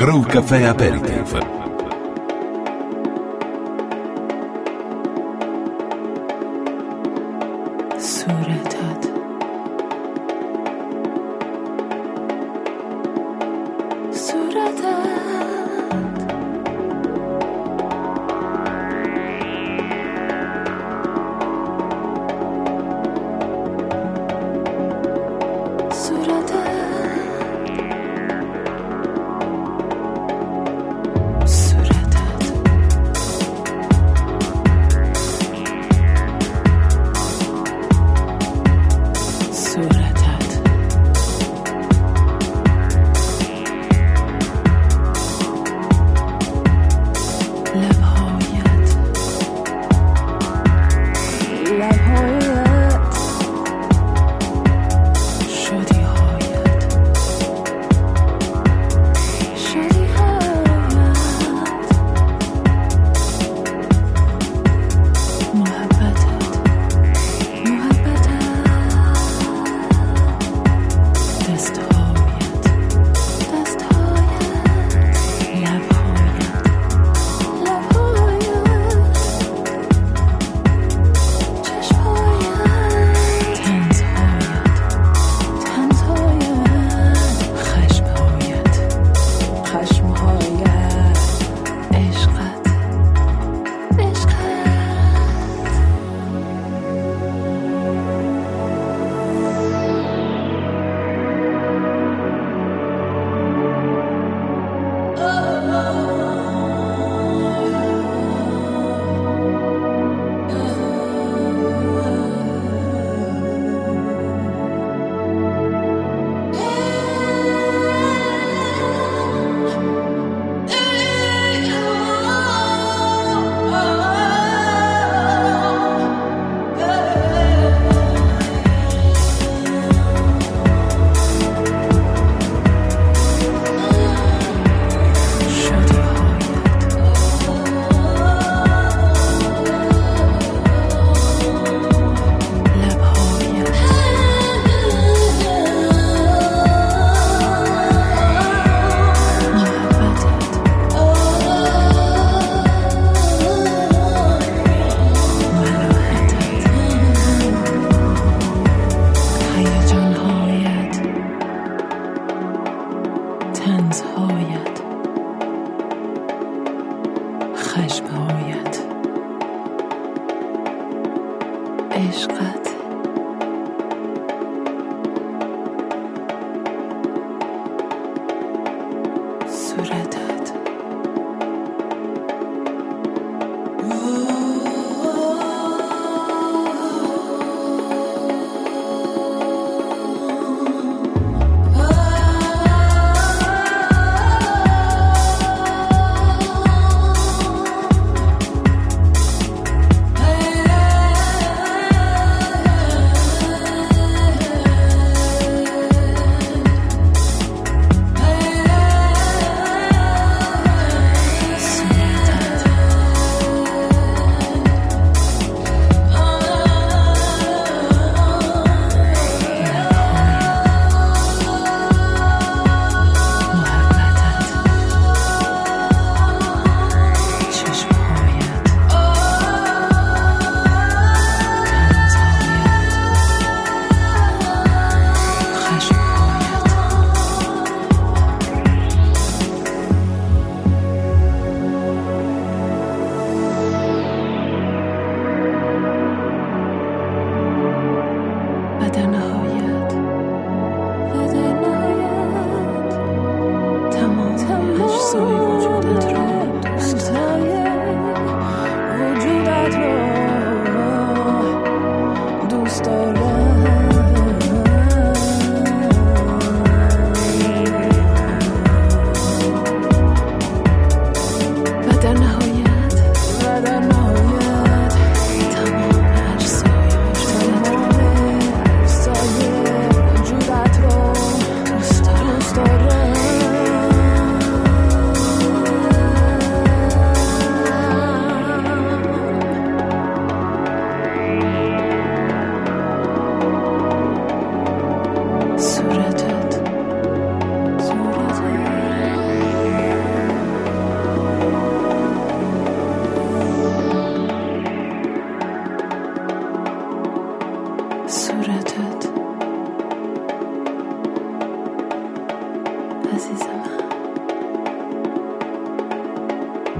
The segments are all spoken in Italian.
Groove Café Aperitif.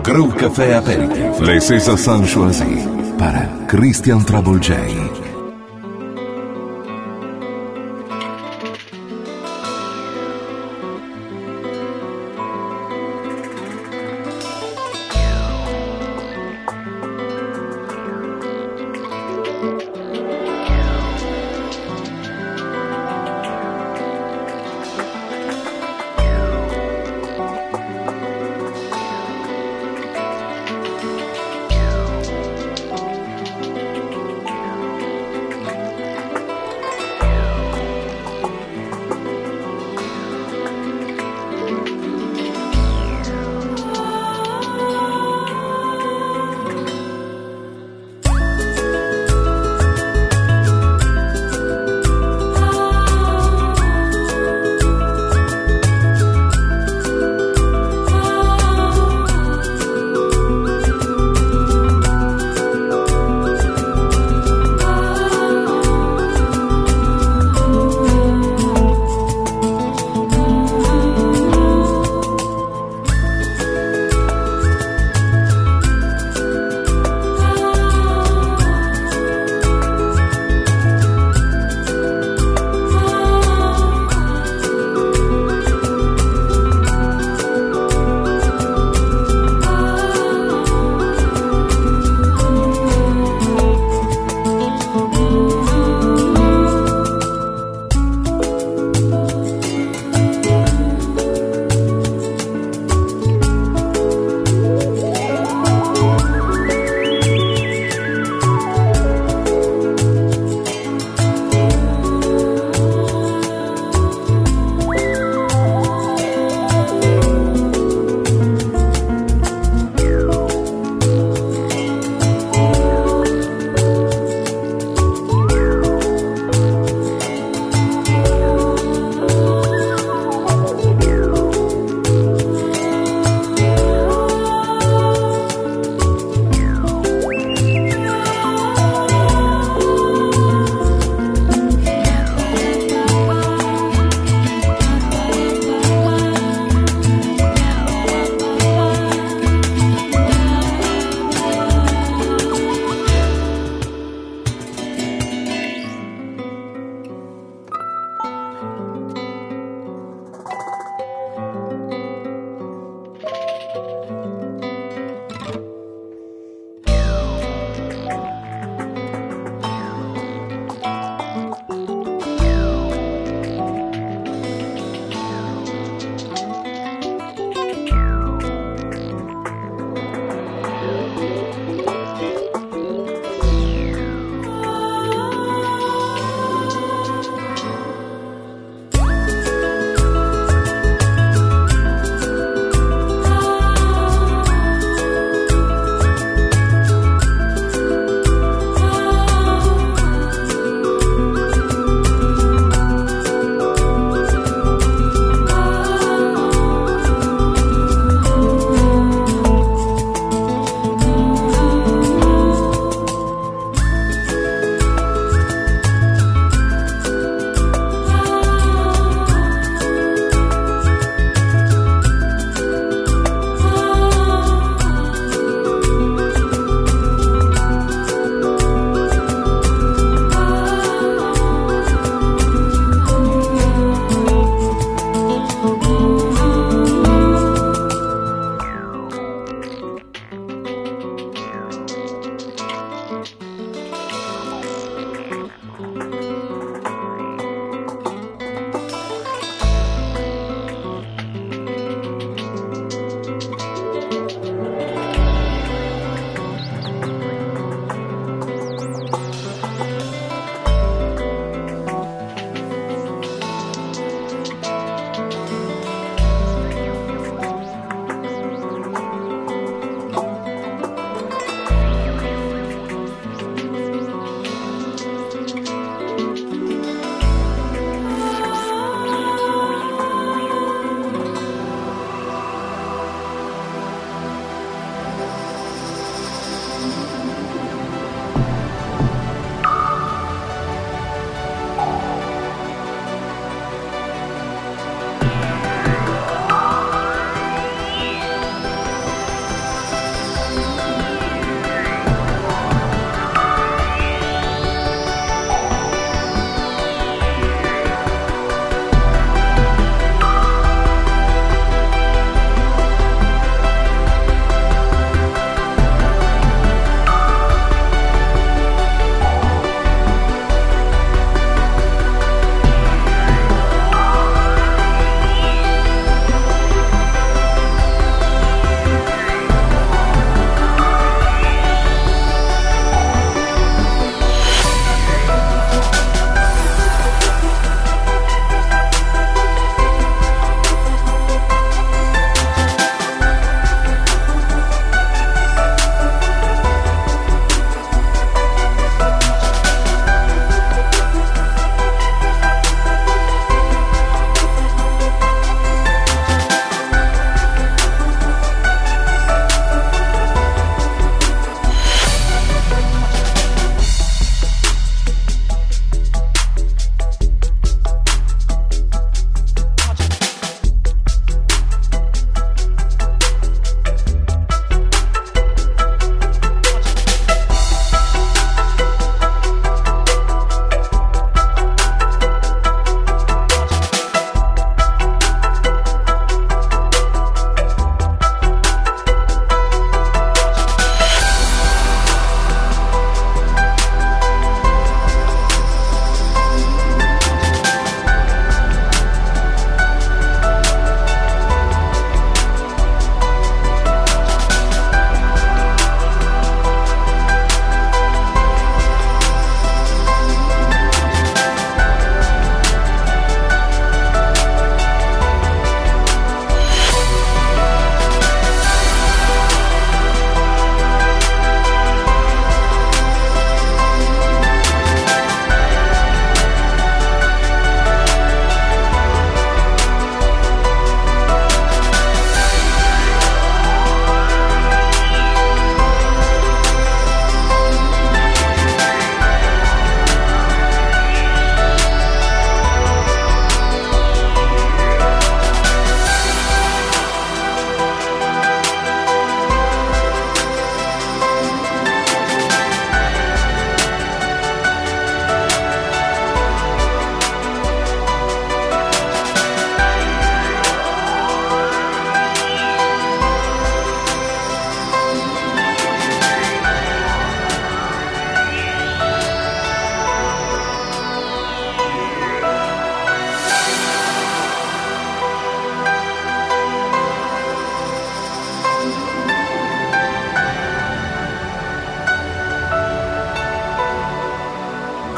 Crew Café Aperitif, les César Sanchoisi, para Christian Travolgei.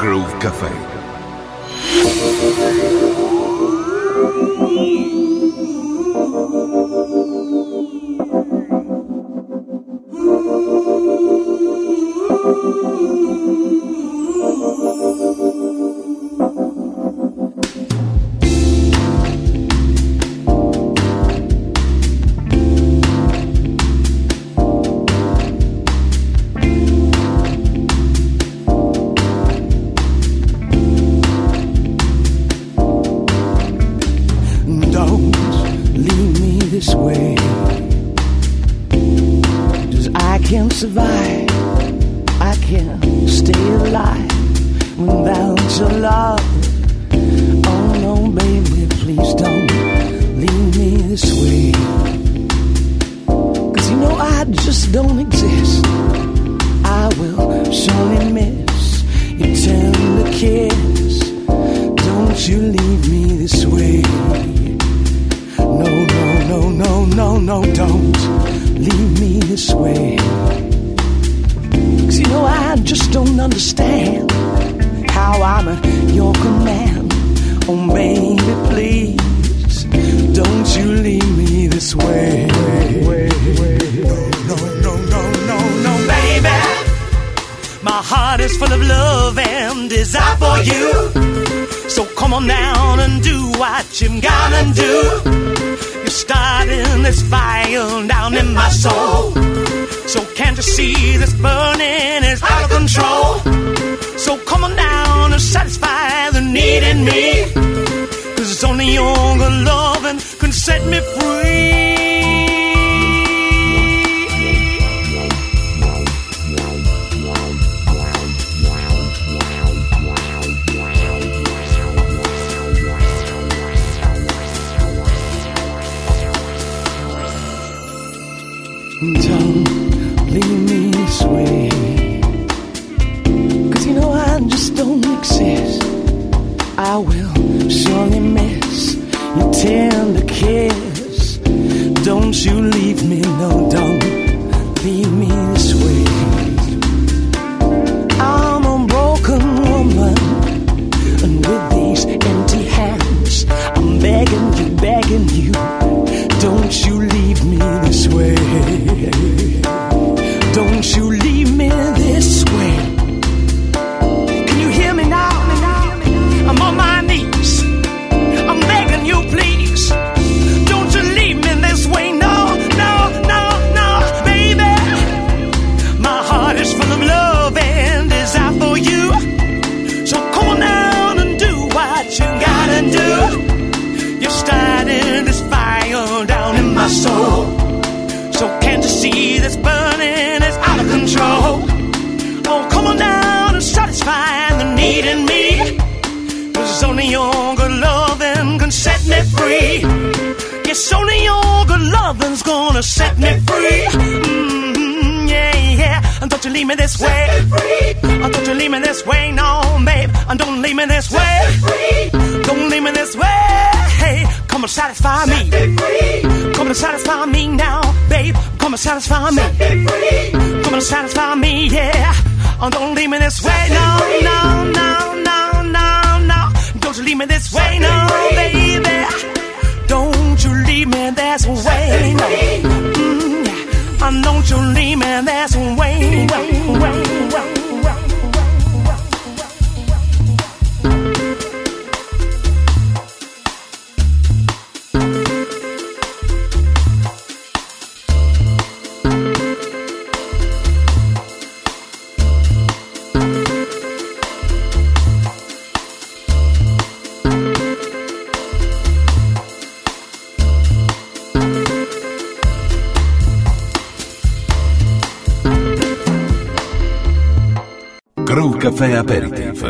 Groove Café. Caffè Aperitif.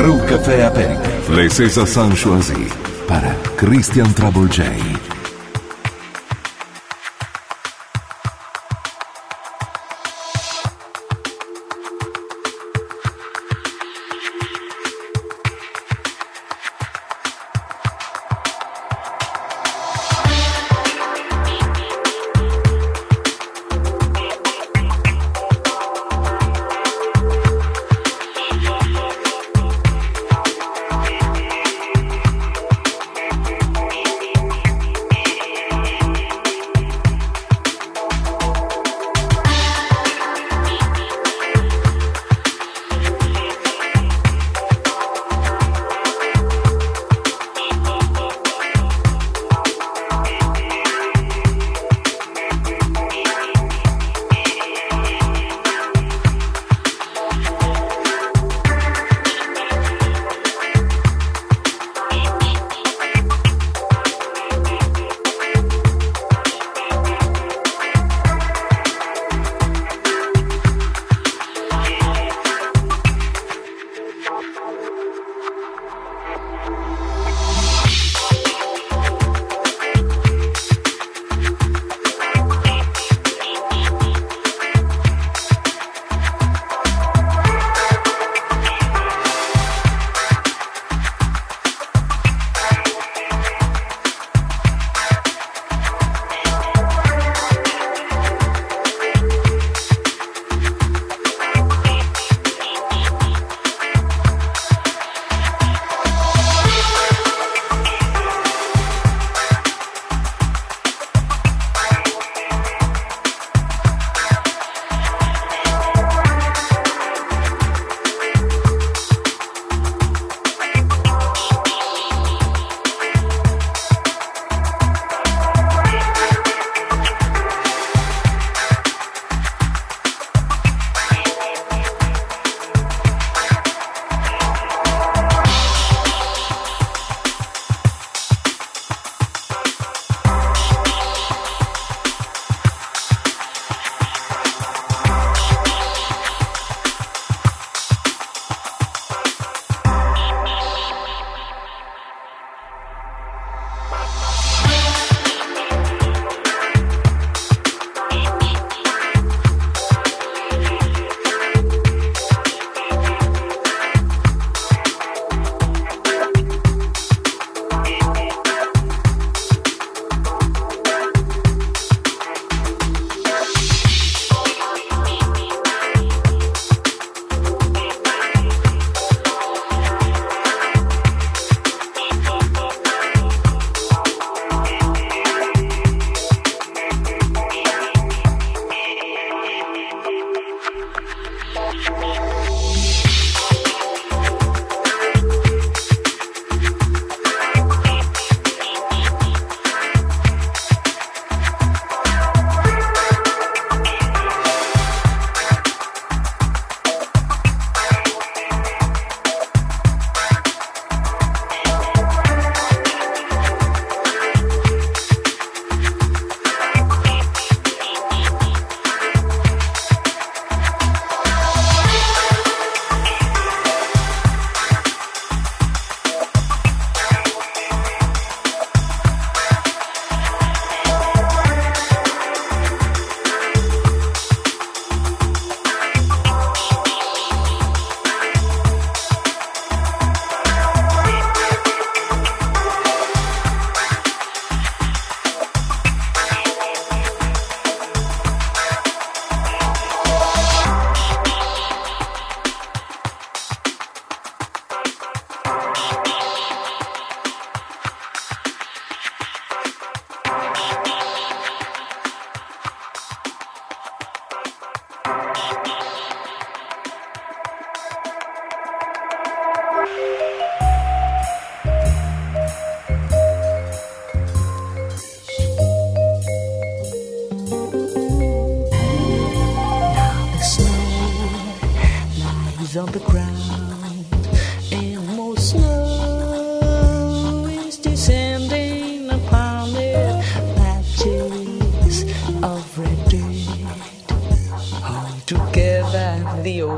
Crew Café Aperitif. Les César Sanchoisi para Christian Trouble J.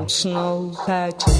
Snow patches.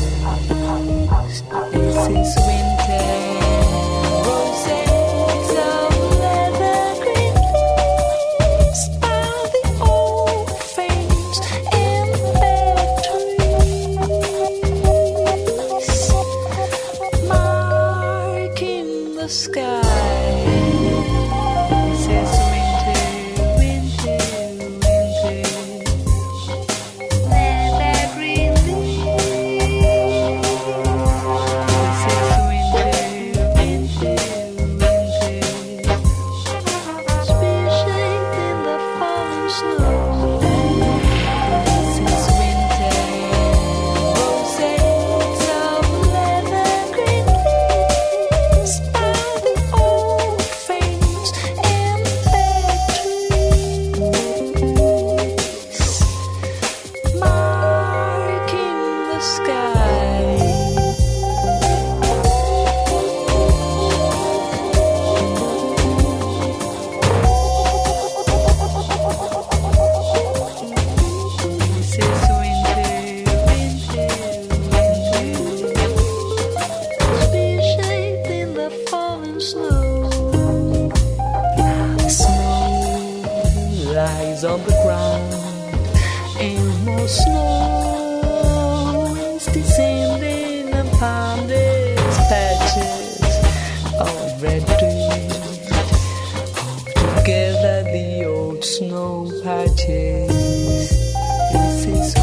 upon these patches of red trees, together the old snow patches. This is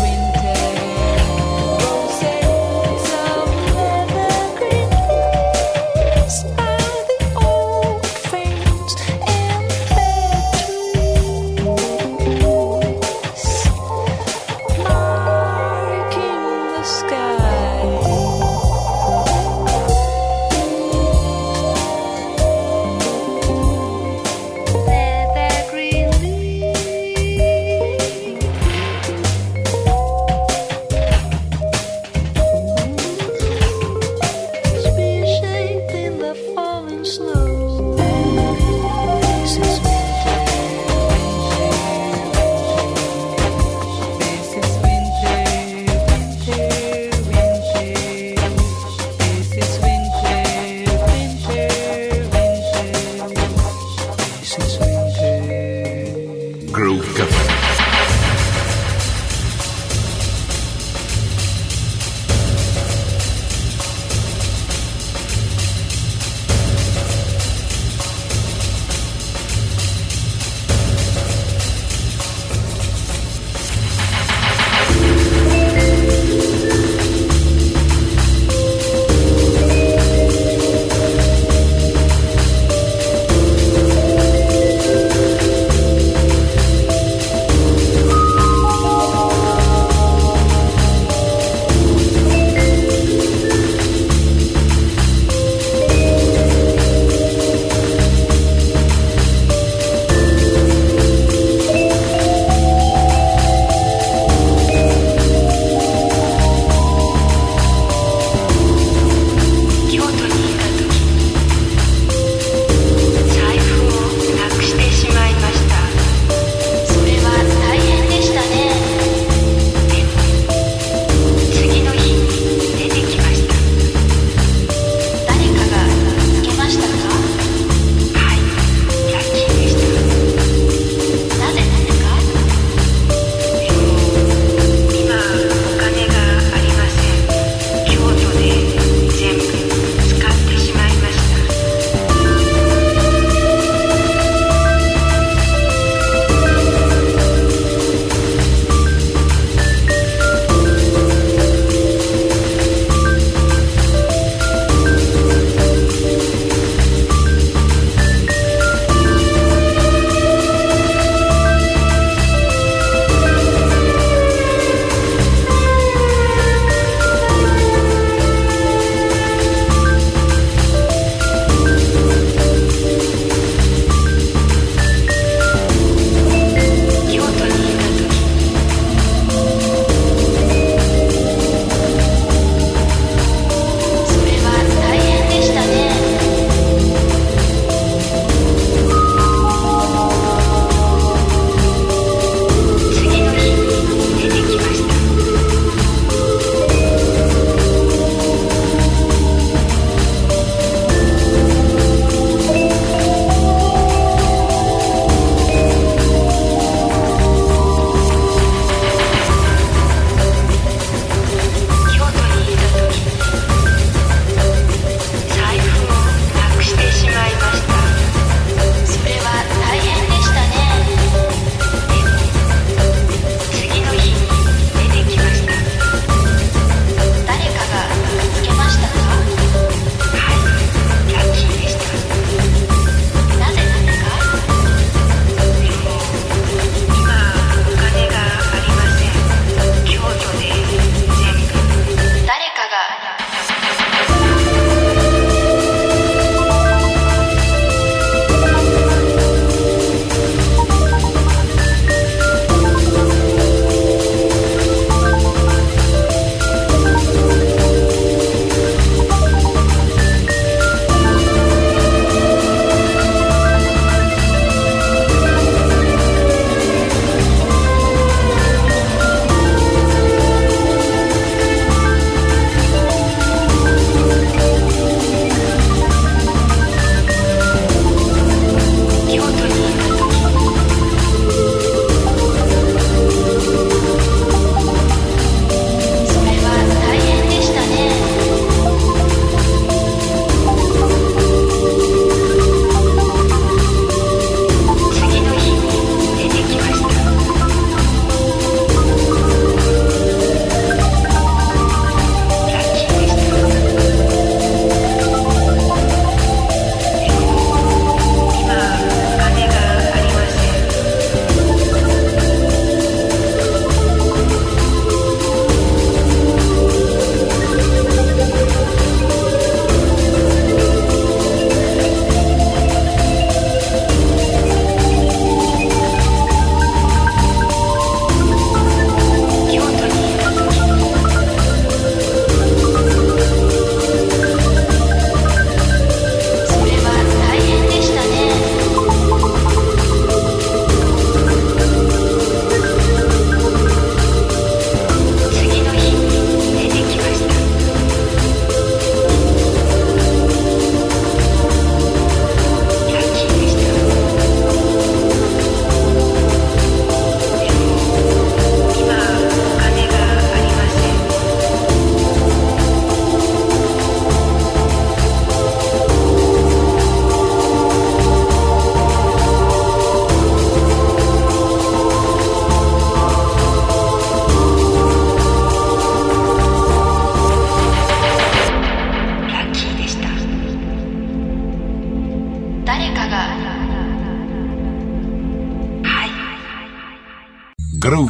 Brew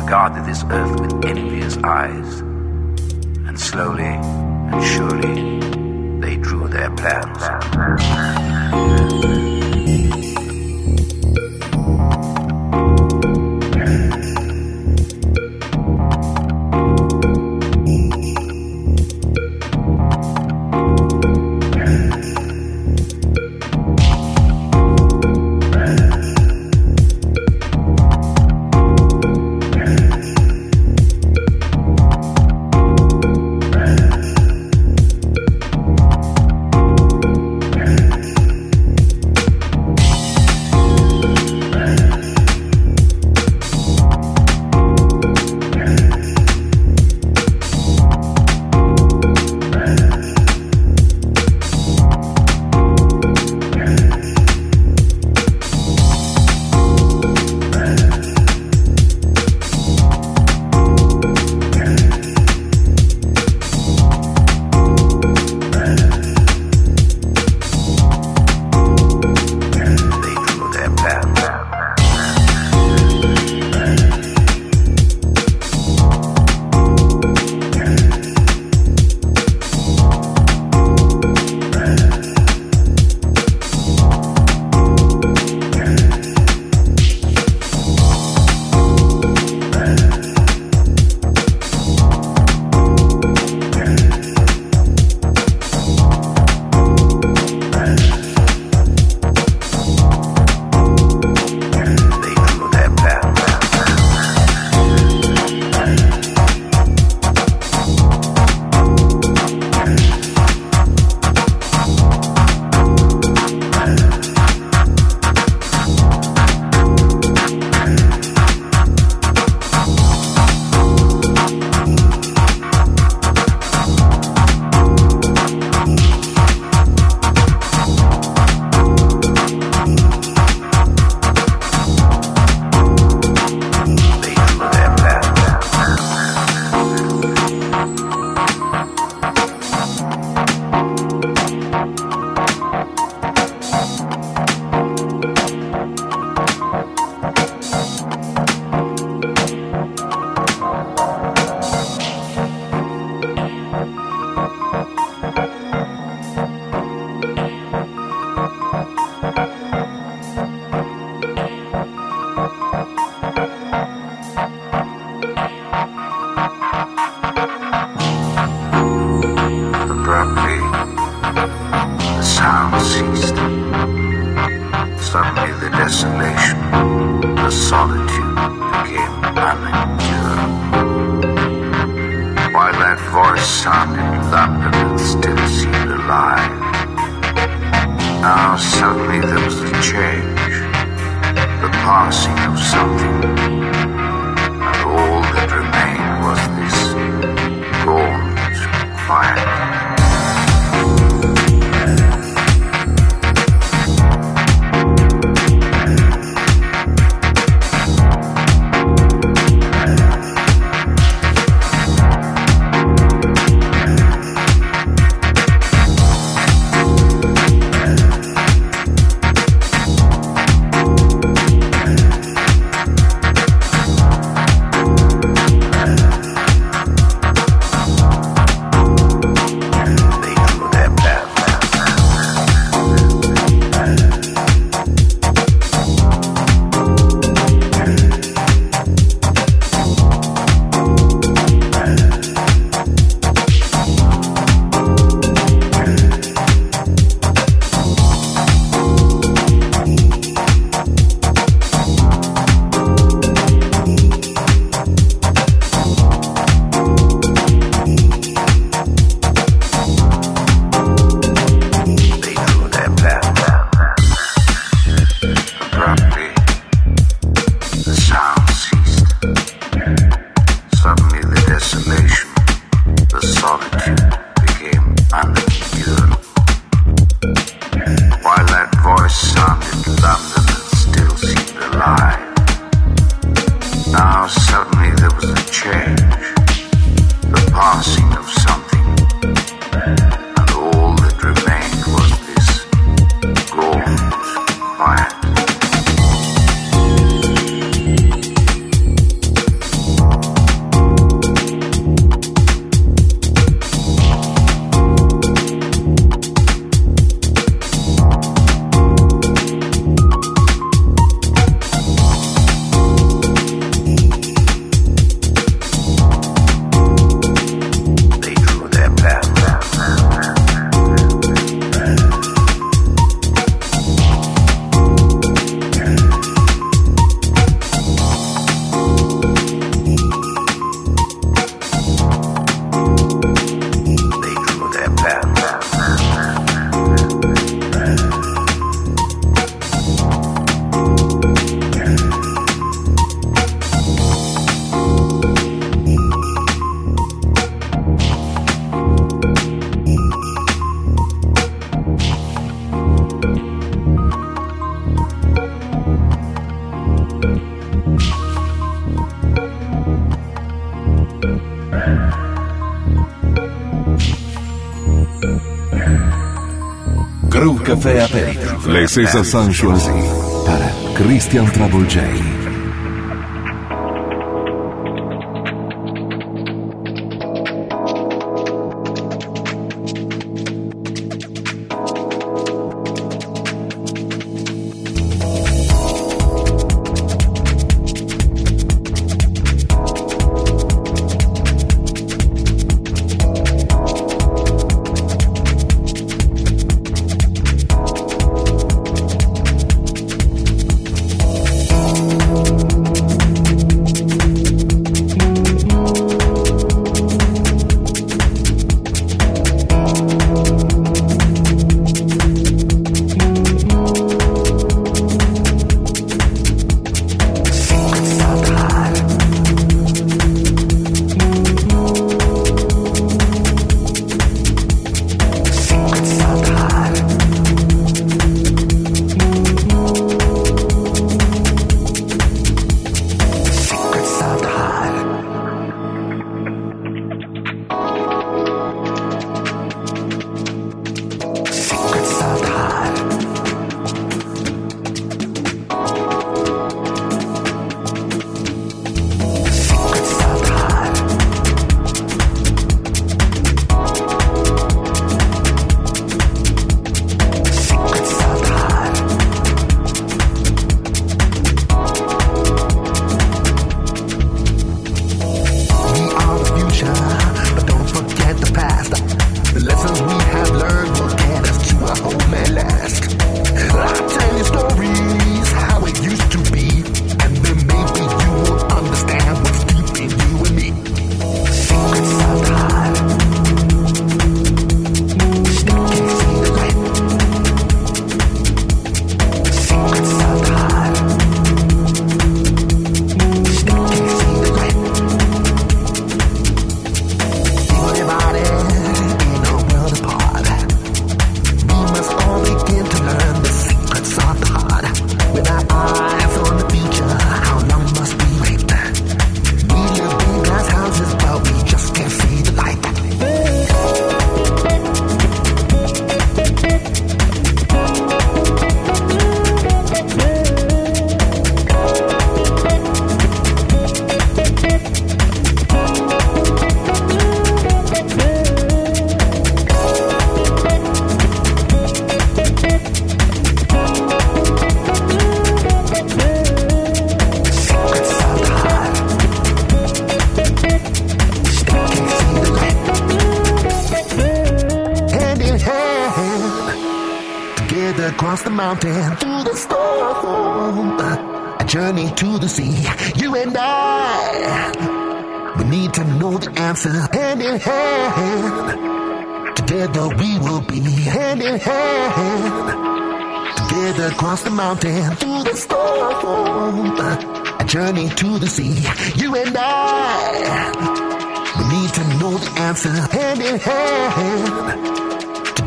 regarded this Earth with envious eyes. And slowly and surely, they drew their plans. Caffè aperitivo. Le César Sanchoisi para Christian Trouble J.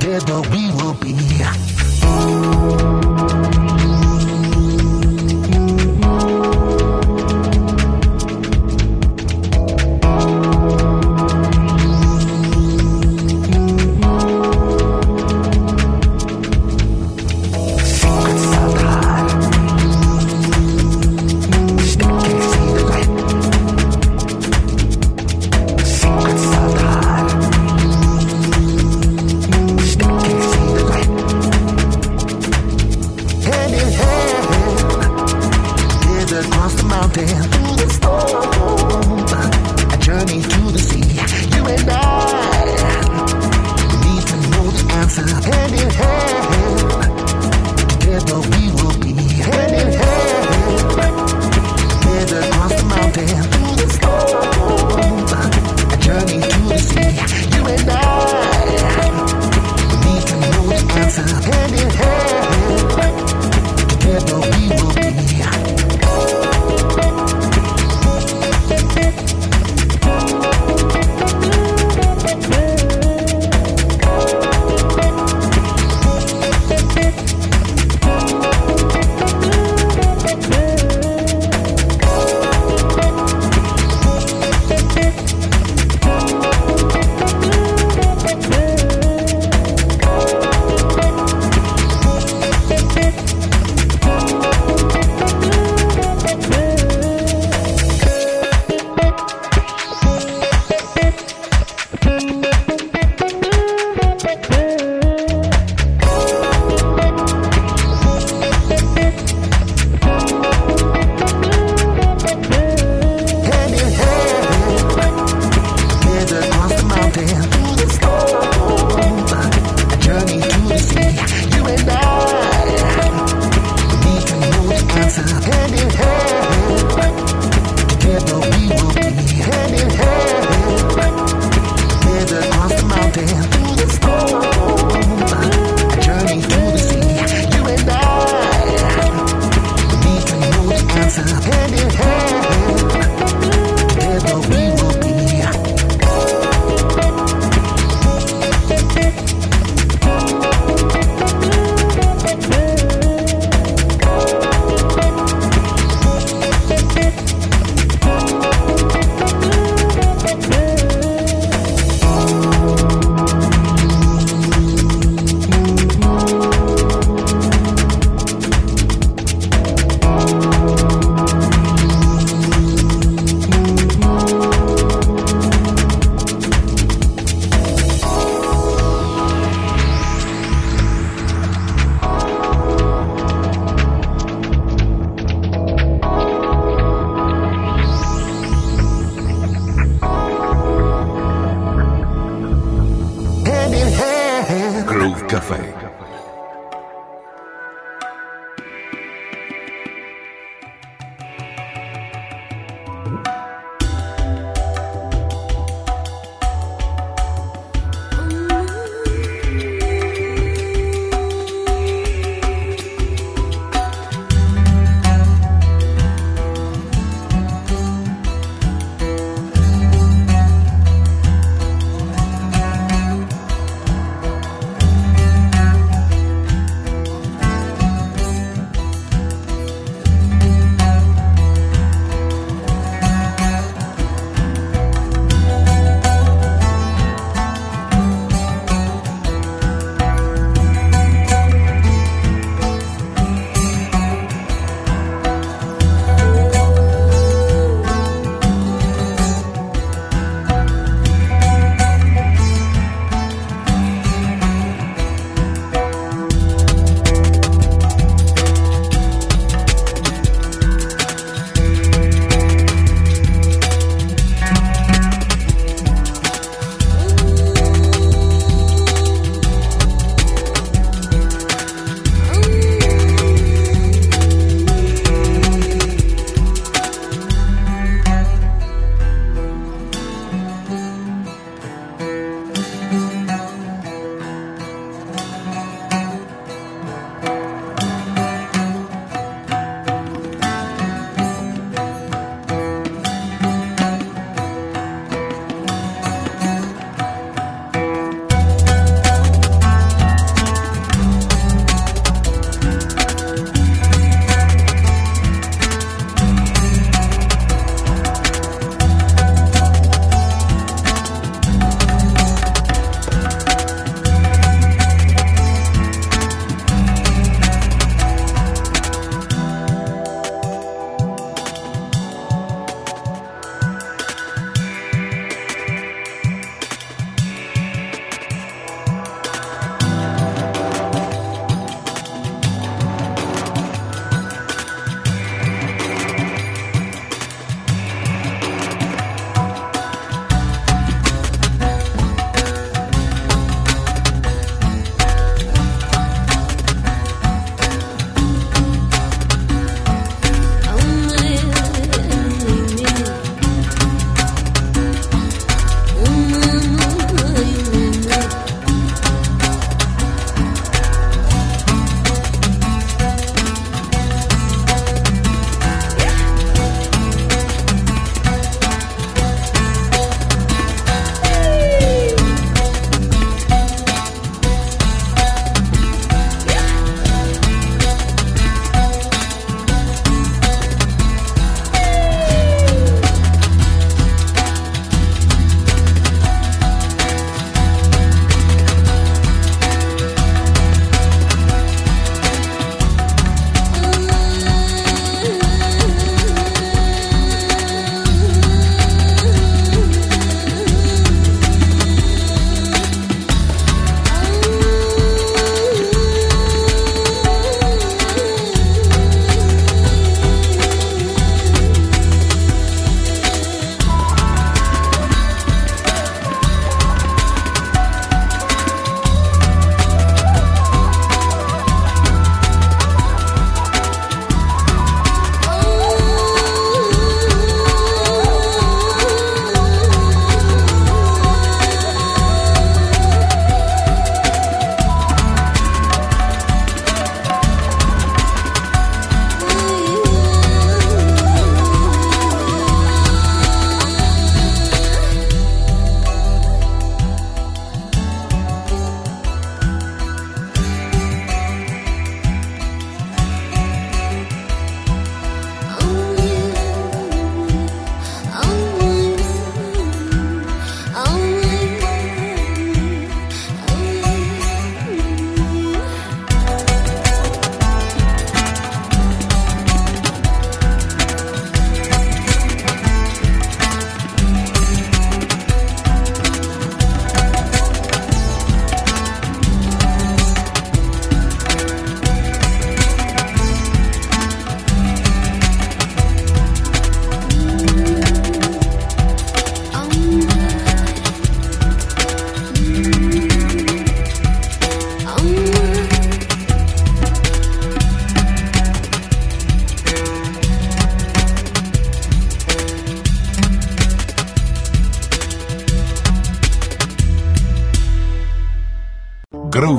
together we will be.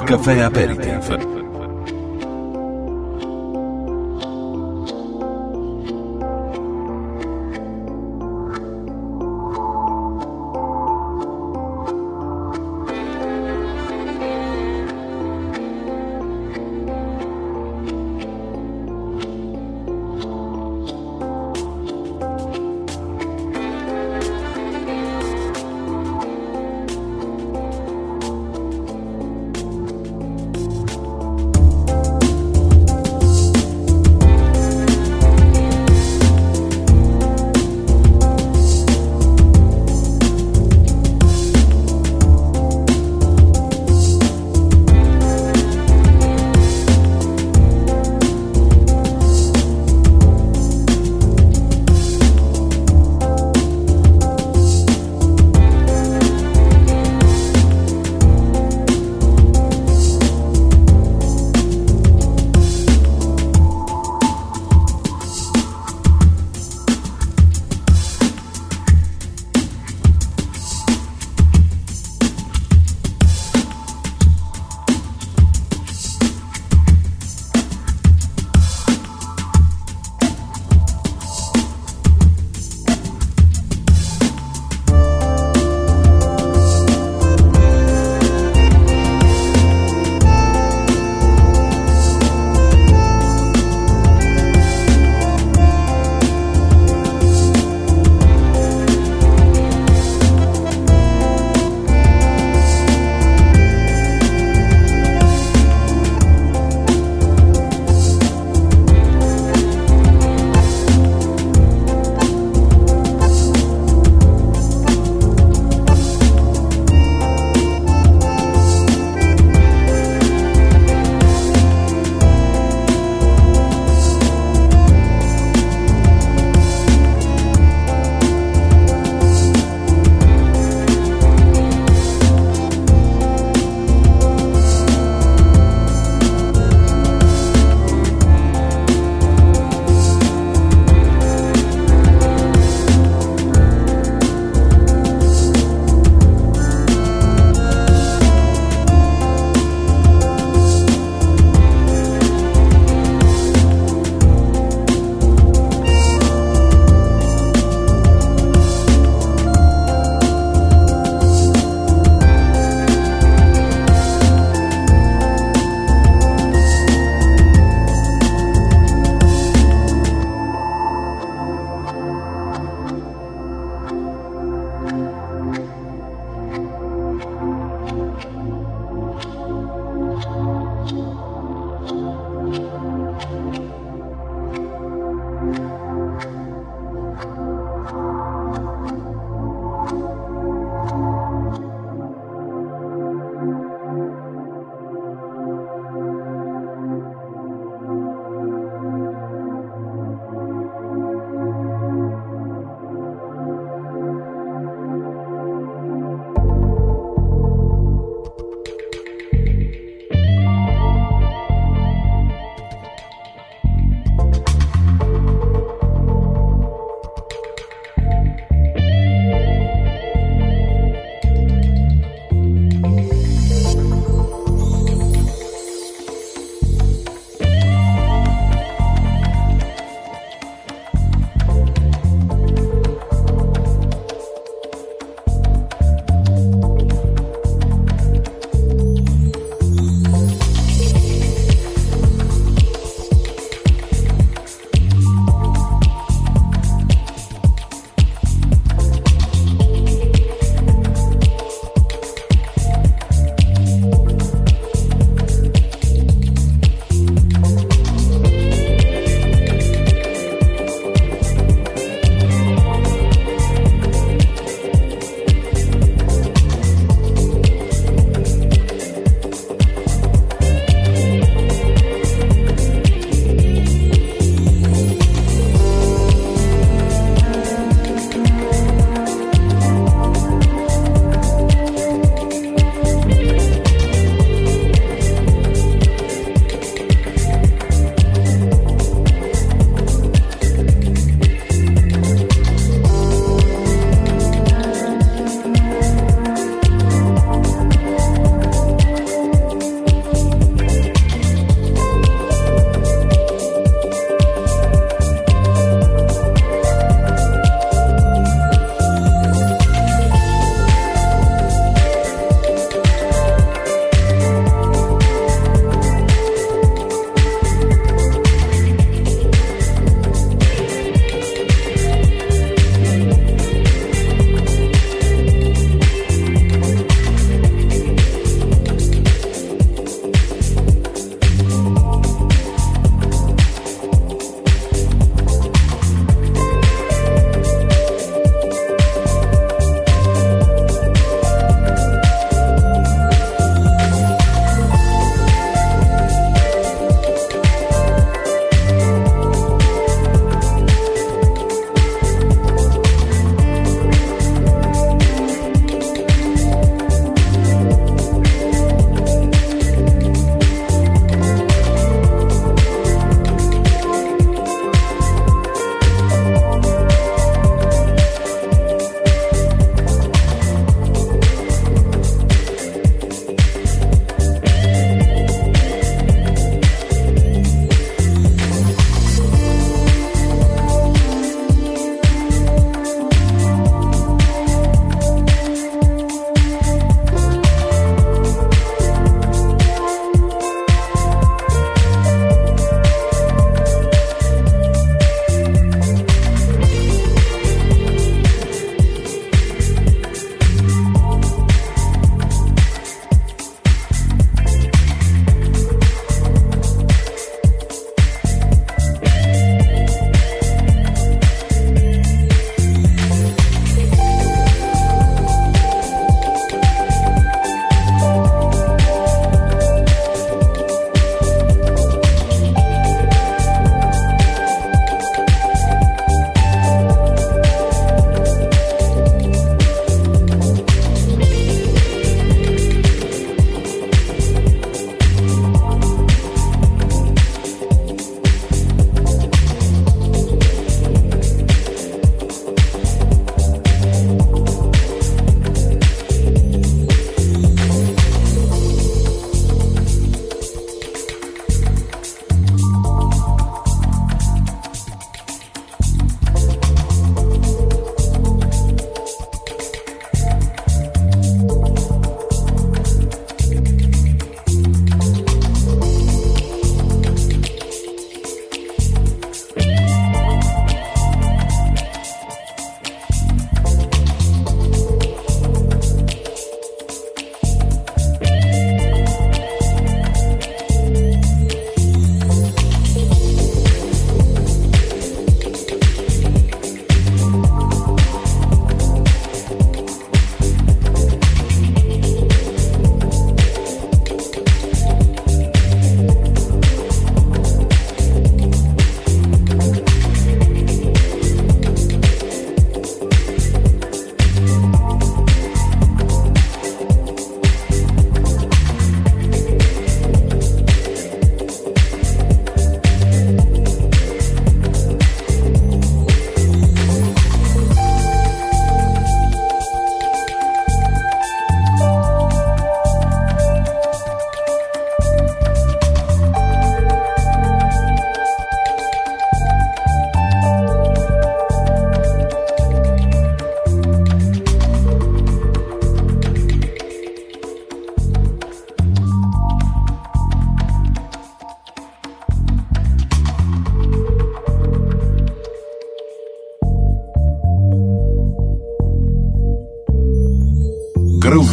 caffè aperitif.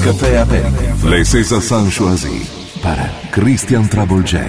Caffè aperto. Le César Sanchoisie para Christian Trouble J.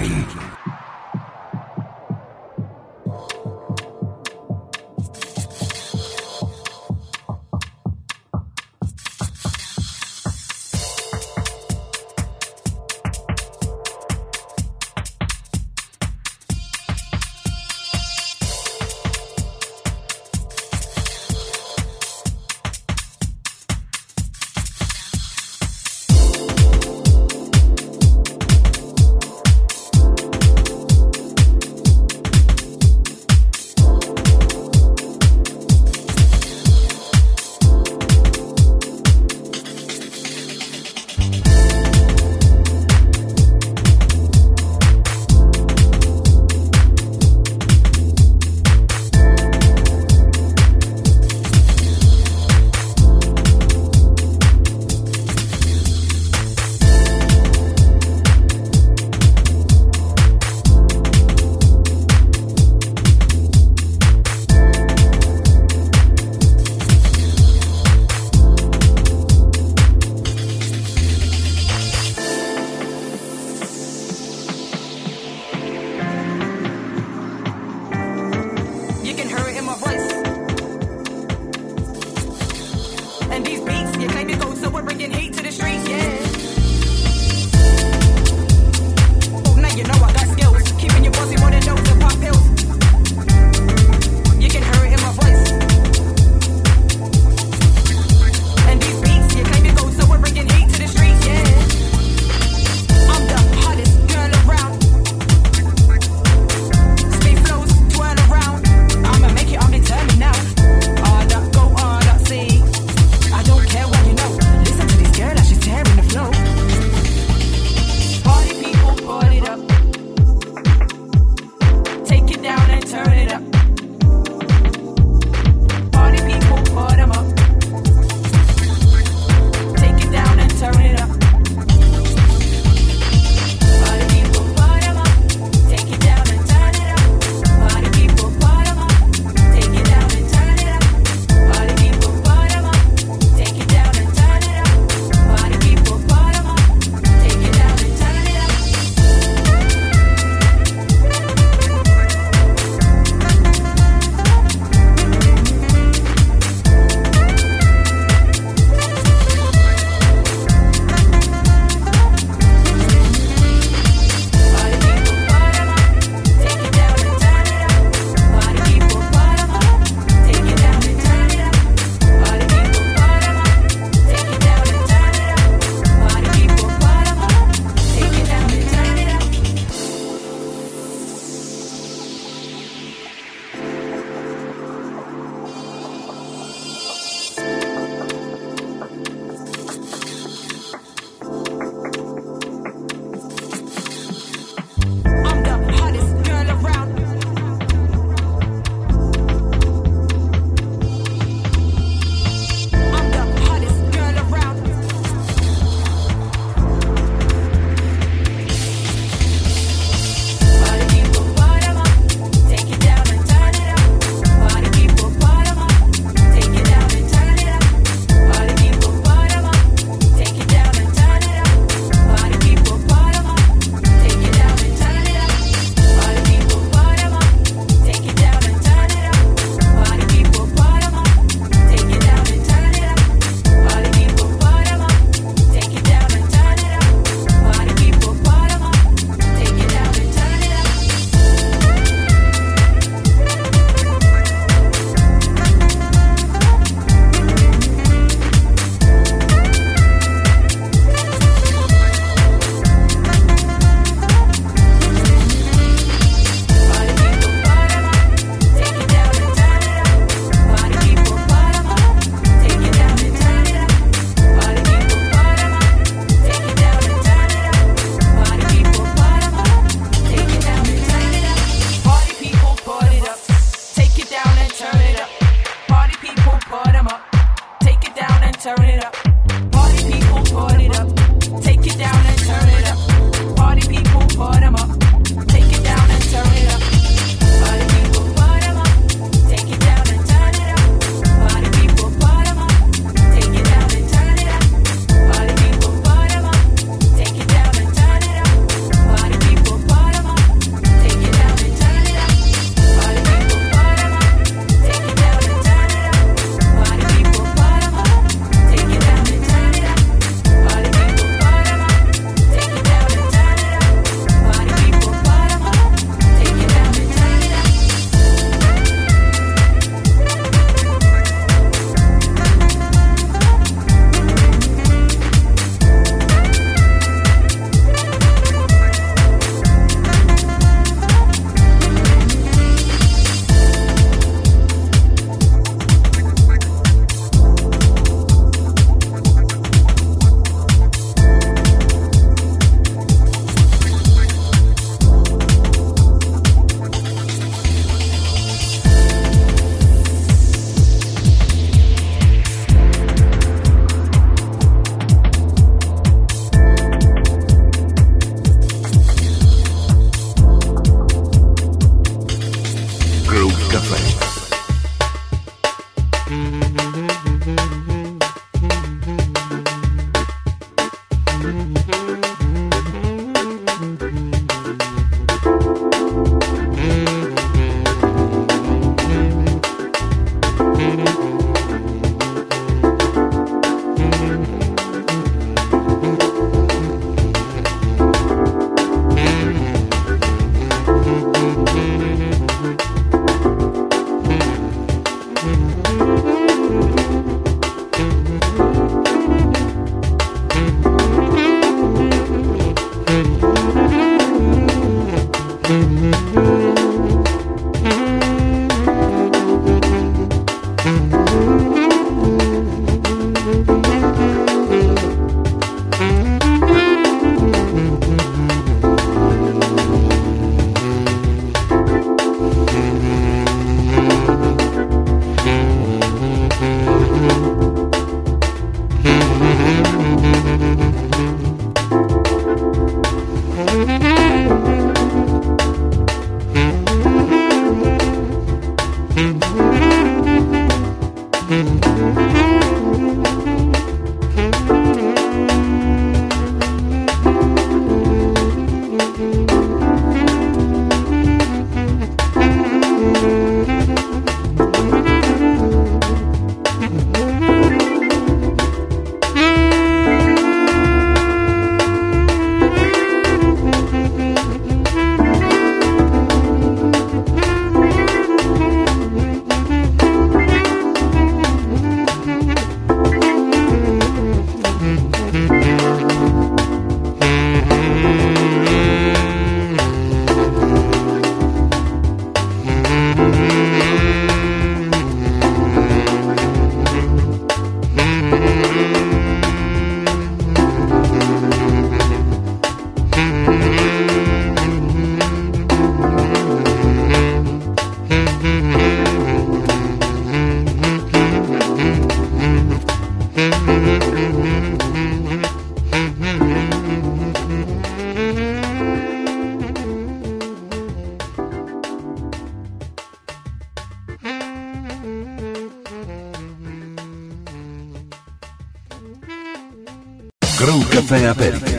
Caffè Aperitif.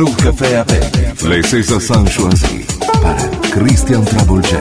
Brew Café Avec, les César Sans Choisi, par Christian Travolgei.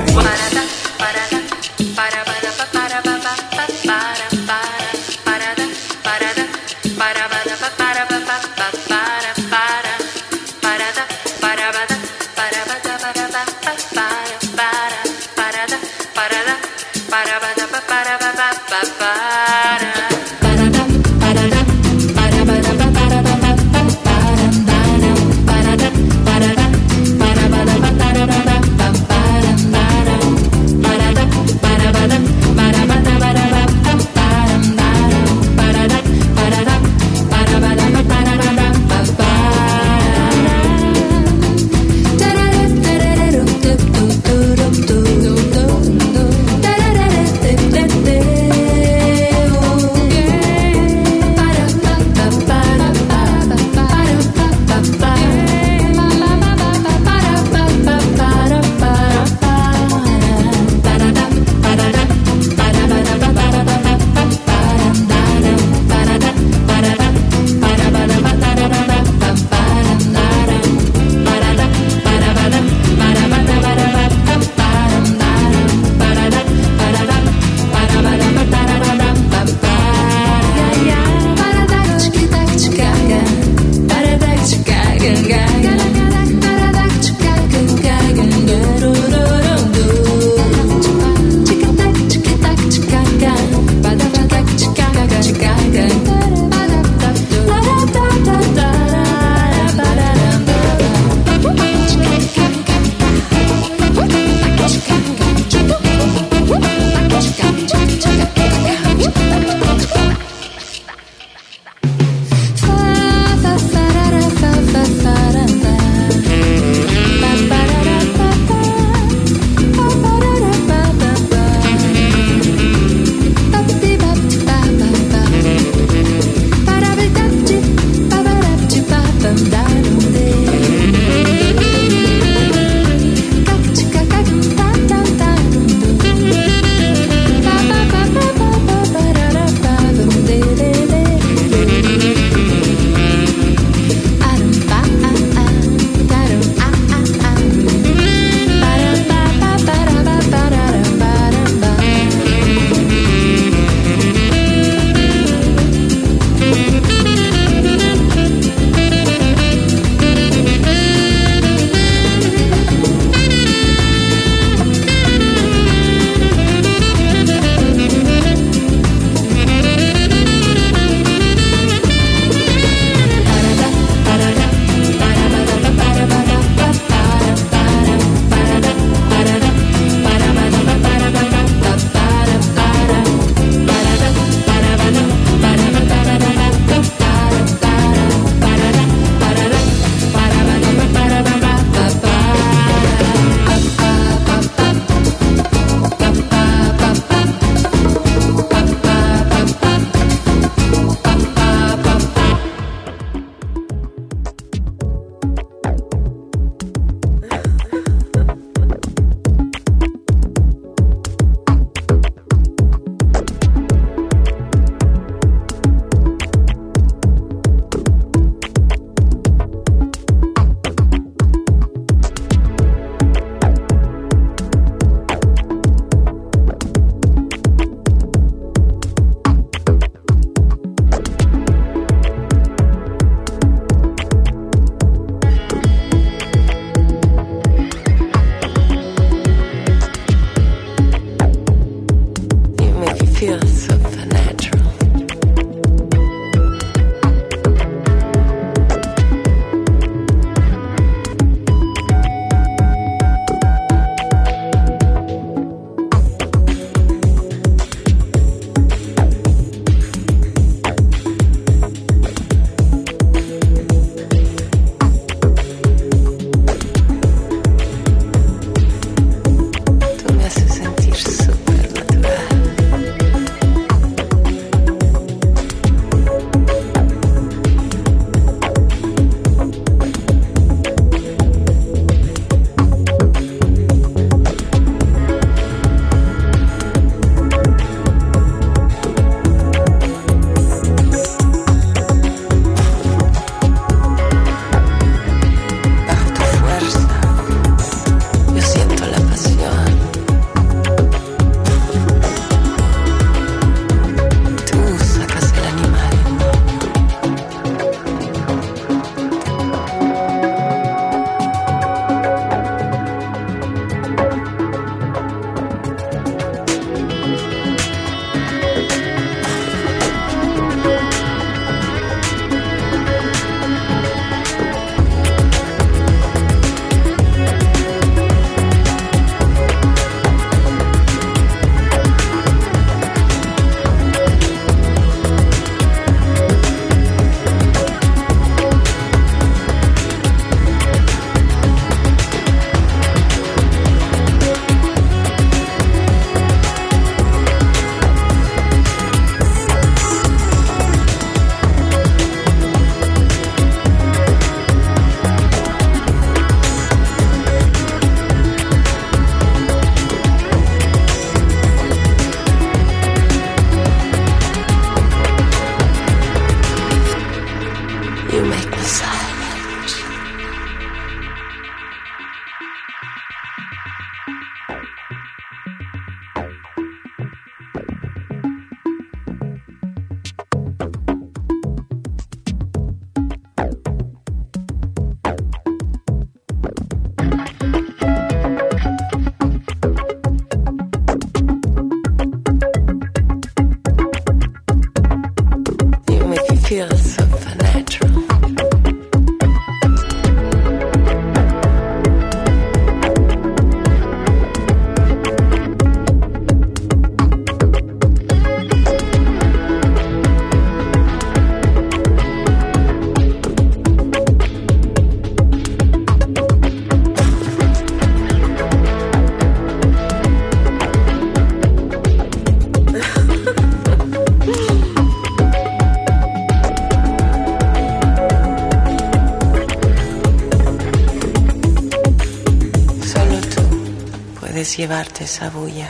llevarte esa bulla.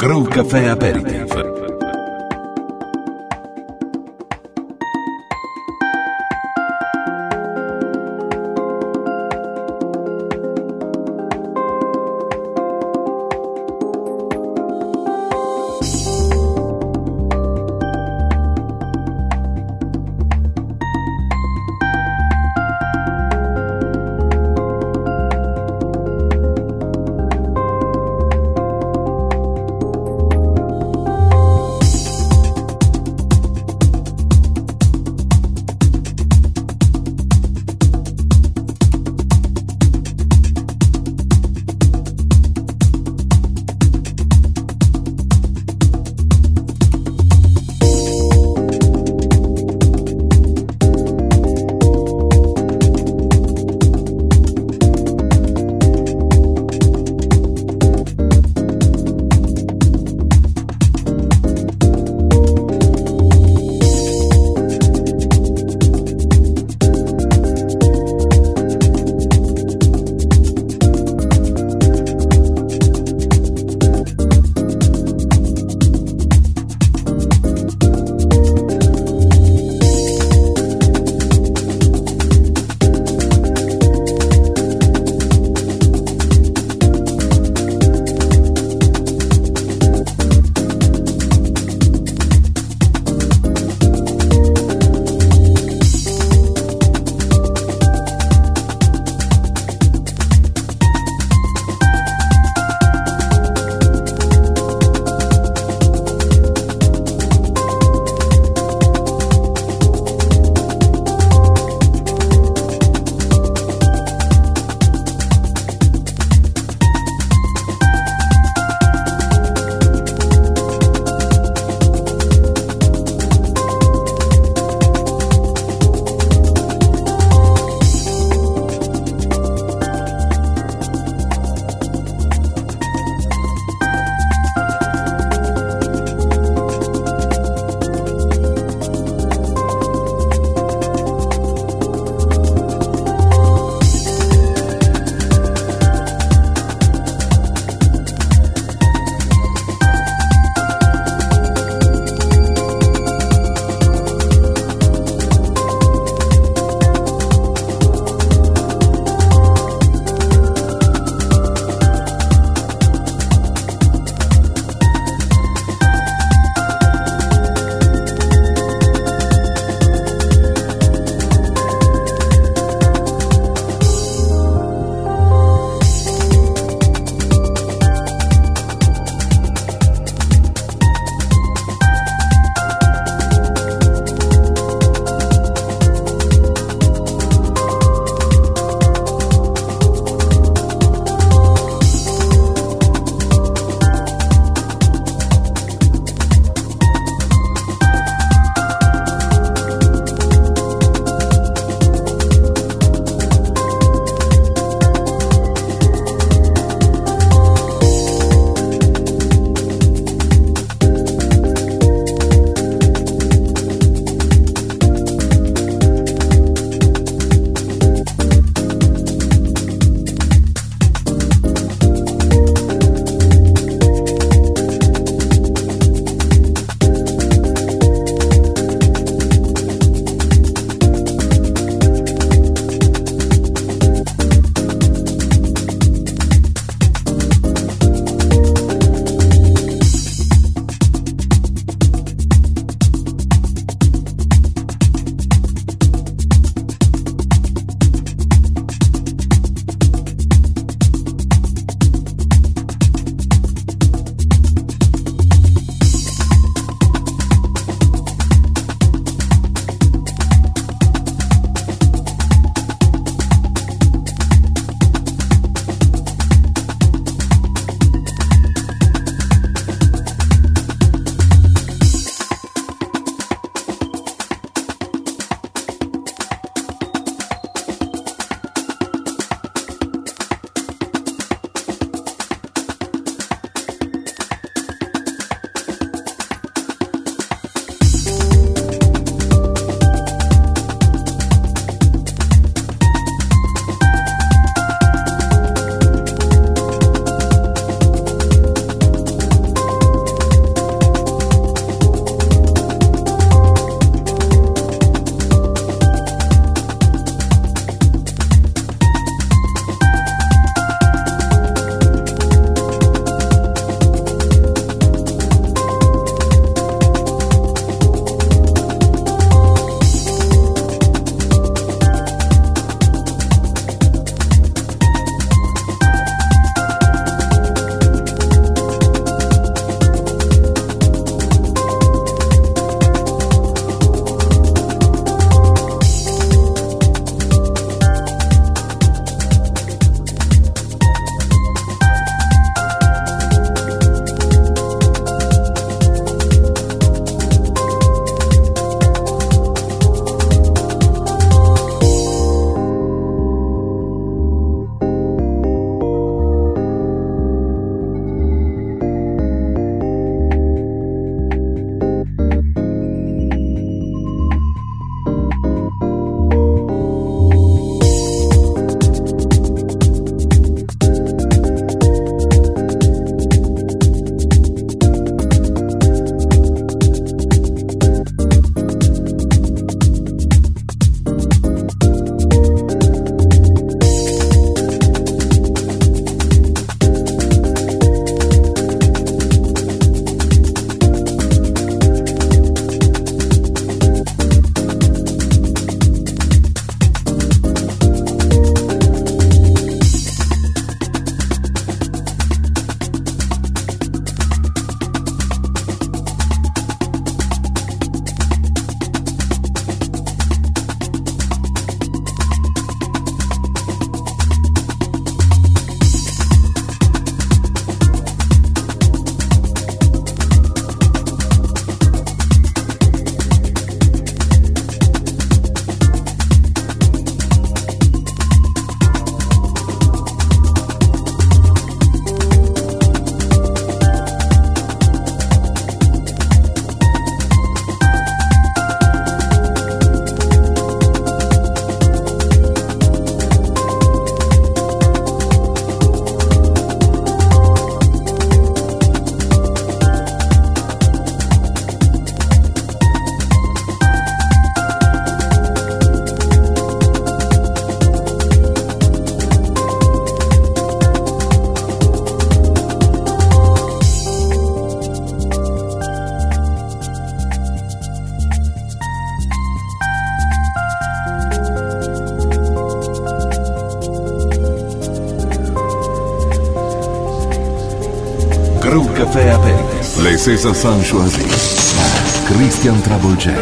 Groove Café Aperitif. Café Apertis. Les Saint Choisis. Christian Travolgei.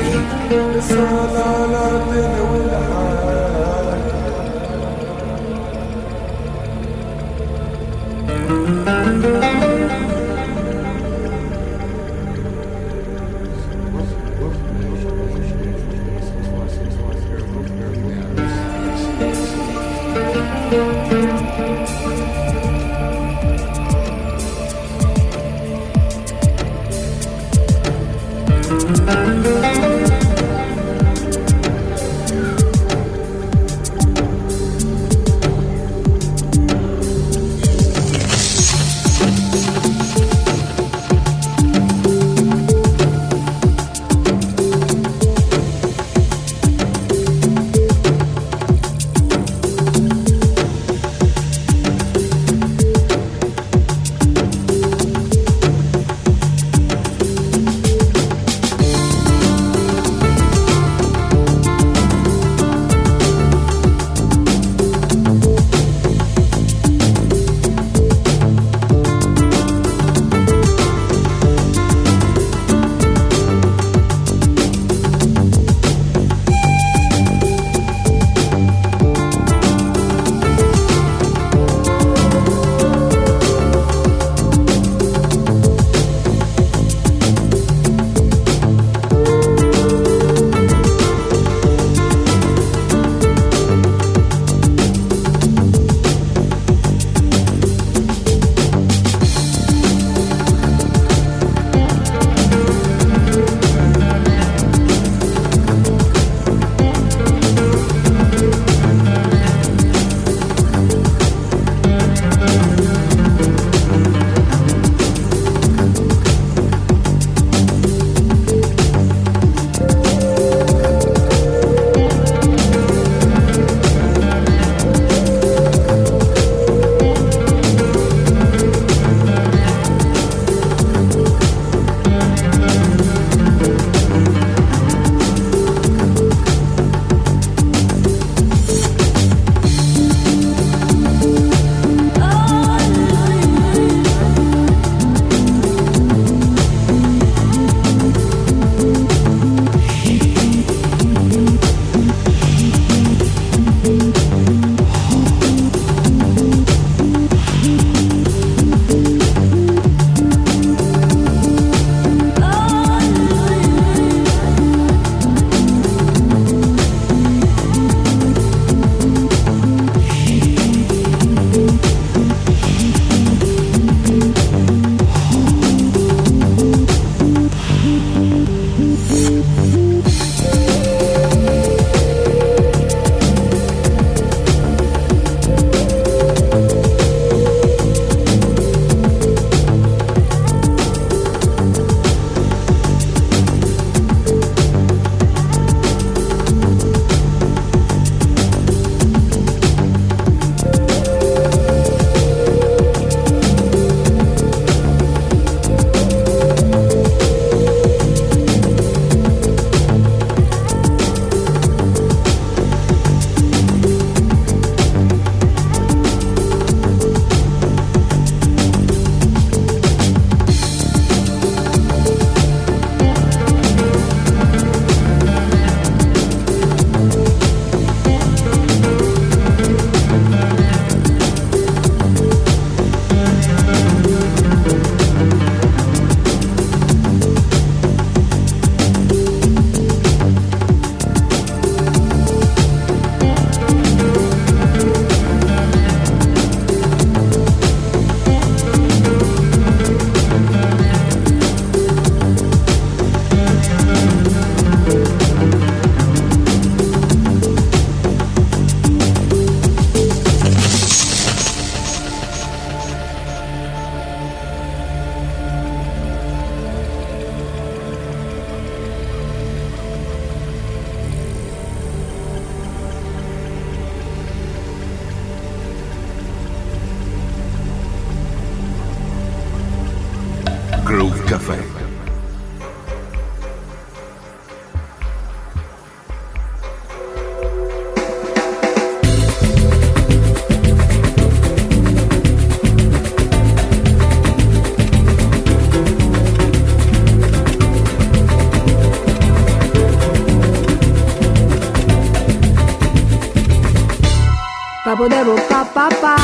Papo devo pa pa pa,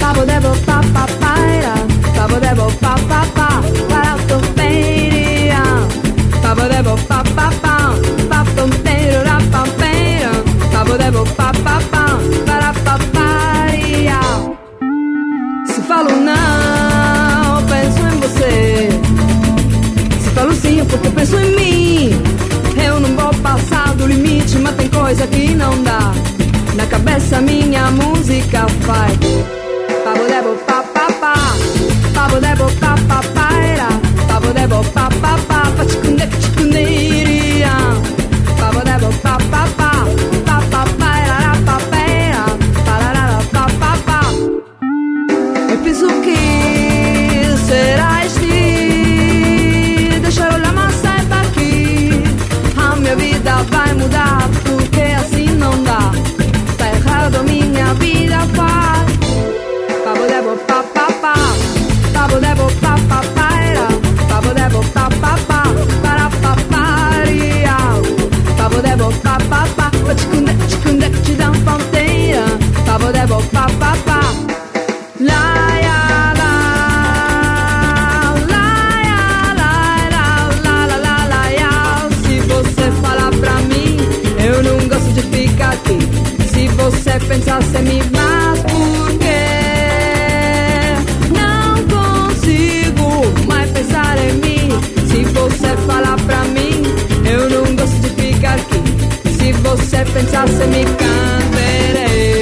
Papo devo pa pa pa, Papo devo pa pa pa, Papo devo pa pa pa, Papo devo la pa Papo devo pa pa pa, pa pa. Se falo não, penso em você. Se falo sim, porque penso em mim. Eu não vou passar do limite, mas tem coisa que não dá. Na cabeça minha música faz Papo devo pa pa pa, Papo devo pa pa pa, Papo devo pa pa pa, pa chicunde chicunderia. Papo devo pa pa pa, pa pa pa ra pa pa ra pa pa pa. Eu fiz o que será este? Deixar o lama sair daqui. A minha vida vai mudar porque assim não dá. Minha vida fa Papo devo pa pa pa era Papo devo pa pa pa para pa pa ria Papo devo pa pa pa chicunde te dá fronteira Papo devo pa pa pa la Se pensasse mi mas porque não consigo mais pensar em mim Se você falar pra mim Eu não gosto de ficar aqui Se você pensasse me canterei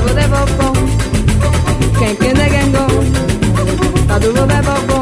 Devo devo bom Quem quende quem go Tá do devo bom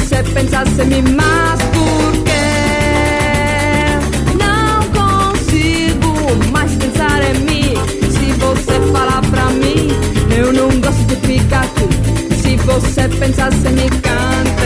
Se pensasse mi canto